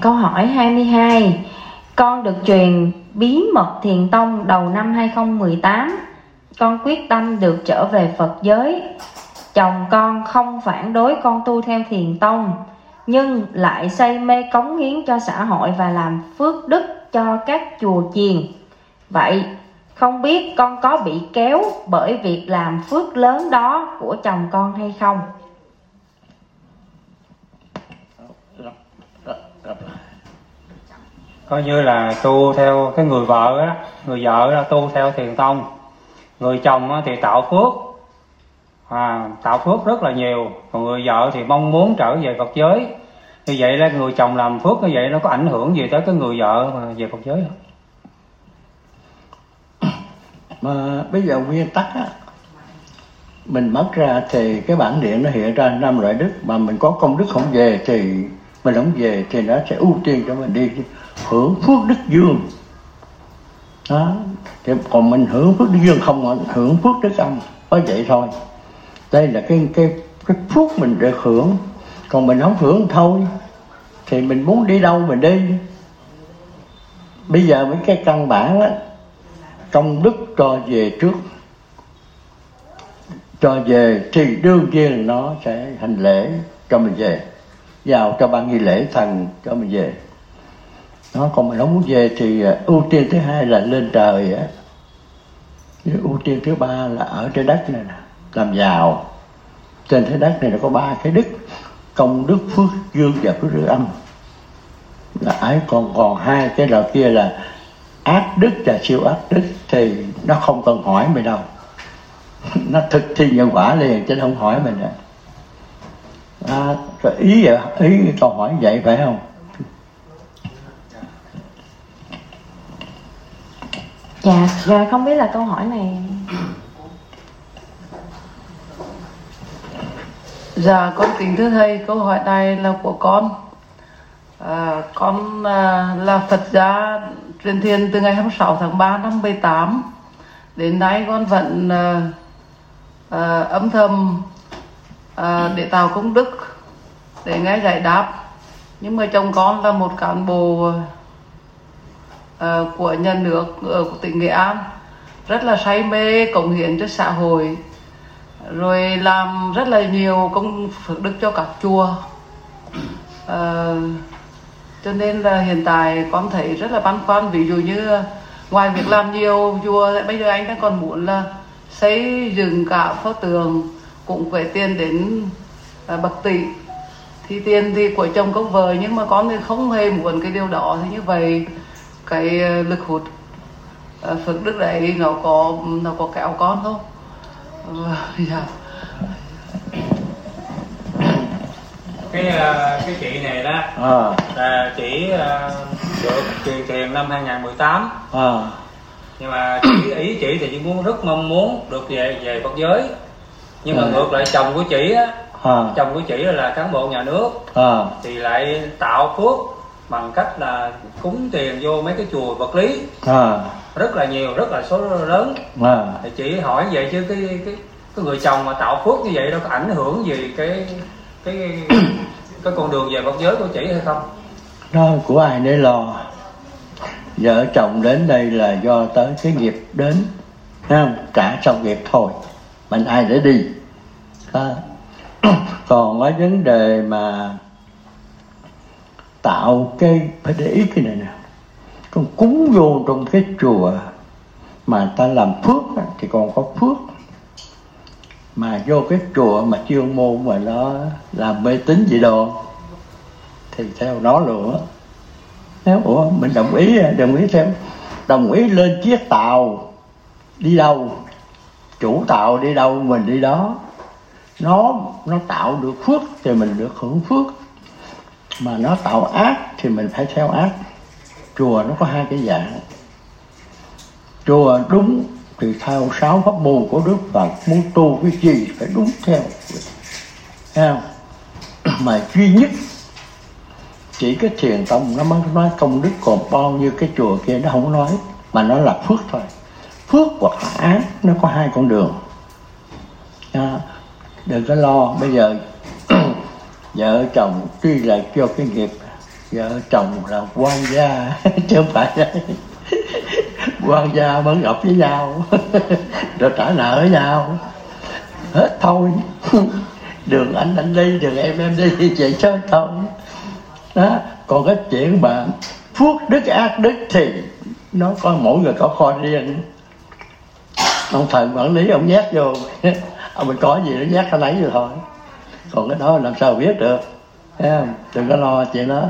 Câu hỏi 22. Con được truyền bí mật Thiền tông đầu năm 2018. Con quyết tâm được trở về Phật giới. Chồng con không phản đối con tu theo Thiền tông, nhưng lại xây mê cống hiến cho xã hội và làm phước đức cho các chùa chiền. Vậy không biết con có bị kéo bởi việc làm phước lớn đó của chồng con hay không? Coi như là tu theo cái người vợ á, người vợ là tu theo Thiền tông, người chồng á thì tạo phước, tạo phước rất là nhiều, còn người vợ thì mong muốn trở về Phật giới. Như vậy là người chồng làm phước như vậy nó có ảnh hưởng gì tới cái người vợ mà về Phật giới không? Mà bây giờ nguyên tắc á, mình mất ra thì cái bản điện nó hiện ra 5 loại đức, mà mình có công đức không về thì mình không về thì nó sẽ ưu tiên cho mình đi hưởng phước đức dương đó. Thì còn mình hưởng phước đức dương không, hưởng phước đức âm, có vậy thôi. Đây là cái phước mình được hưởng, còn mình không hưởng thôi thì mình muốn đi đâu mình đi. Bây giờ mấy cái căn bản á, công đức cho về trước, cho về thì đương nhiên nó sẽ hành lễ cho mình về, vào cho ban nghi lễ thần cho mình về. Nó còn mình không muốn về thì ưu tiên thứ hai là lên trời á, ưu tiên thứ ba là ở trên đất này nè, làm giàu. Trên trái đất này nó có 3 cái đức: công đức, phước dương và phước đức âm. Lại còn 2 cái đầu kia là ác đức và siêu ác đức thì nó không cần hỏi mình đâu. Nó thực thi nhân quả liền chứ nó không hỏi mình nữa. Ý câu hỏi vậy phải không? Dạ, rồi không biết là câu hỏi này. Dạ, con kính thưa thầy, câu hỏi này là của con. Con là Phật gia truyền thiền từ ngày 26 tháng 3 năm 78 đến nay. Con vẫn âm thầm để tạo công đức để nghe giải đáp, nhưng mà chồng con là một cán bộ của nhà nước của tỉnh Nghệ An, rất là say mê cống hiến cho xã hội, rồi làm rất là nhiều công phước đức cho các chùa. Cho nên là hiện tại con thấy rất là băn khoăn. Ví dụ như ngoài việc làm nhiều chùa, bây giờ anh đang còn muốn là xây dựng cả phó tường cũng phải tiền đến bậc tỷ, thì tiền thì của chồng có vợ, nhưng mà con thì không hề muốn cái điều đó. Thì như vậy cái lực hút phước đức đấy nó có kéo con không? Dạ. Cái chị này đó là chị được truyền thiền năm 2018. Nhưng mà chị, ý chị thì chị muốn, rất mong muốn được về Phật giới, nhưng mà ngược lại chồng của chị á, chồng của chị là cán bộ nhà nước, thì lại tạo phước bằng cách là cúng tiền vô mấy cái chùa vật lý rất là nhiều, rất là số lớn. Thì chị hỏi vậy chứ cái người chồng mà tạo phước như vậy đâu có ảnh hưởng gì cái con đường về Phật giới của chị hay không? Đó của ai để lo. Vợ chồng đến đây là do tới cái nghiệp đến, không trả xong nghiệp thôi, mình ai để đi. Còn cái vấn đề mà tạo cái, phải để ý cái này nè, con cúng vô trong cái chùa mà ta làm phước thì còn có phước, mà vô cái chùa mà chuyên môn mà nó làm mê tín dị đoan thì theo nó luôn á. Nếu mình đồng ý theo, đồng ý lên chiếc tàu đi đâu, chủ tàu đi đâu mình đi đó. Nó tạo được phước thì mình được hưởng phước, mà nó tạo ác thì mình phải theo ác. Chùa nó có 2 cái dạng. Chùa đúng thì theo 6 pháp môn của Đức Phật, muốn tu cái gì phải đúng theo, thấy không? Mà duy nhất chỉ cái Thiền tông nó mới nói công đức, còn bao nhiêu cái chùa kia nó không nói, mà nó là phước thôi. Phước hoặc là ác nó có 2 con đường. Đừng có lo. Bây giờ vợ chồng tuy là cho cái nghiệp vợ chồng là quan gia chứ không phải quan gia bấn ngọc với nhau rồi trả nợ với nhau hết thôi. Đường anh đi, đường em đi, vậy chứ thôi đó. Còn cái chuyện mà phước đức ác đức thì nó có mỗi người có kho riêng. Ông thần quản lý ông nhét vô, ông mình có gì nó nhét nó lấy rồi thôi, còn cái đó làm sao biết được. Đừng có lo chuyện đó.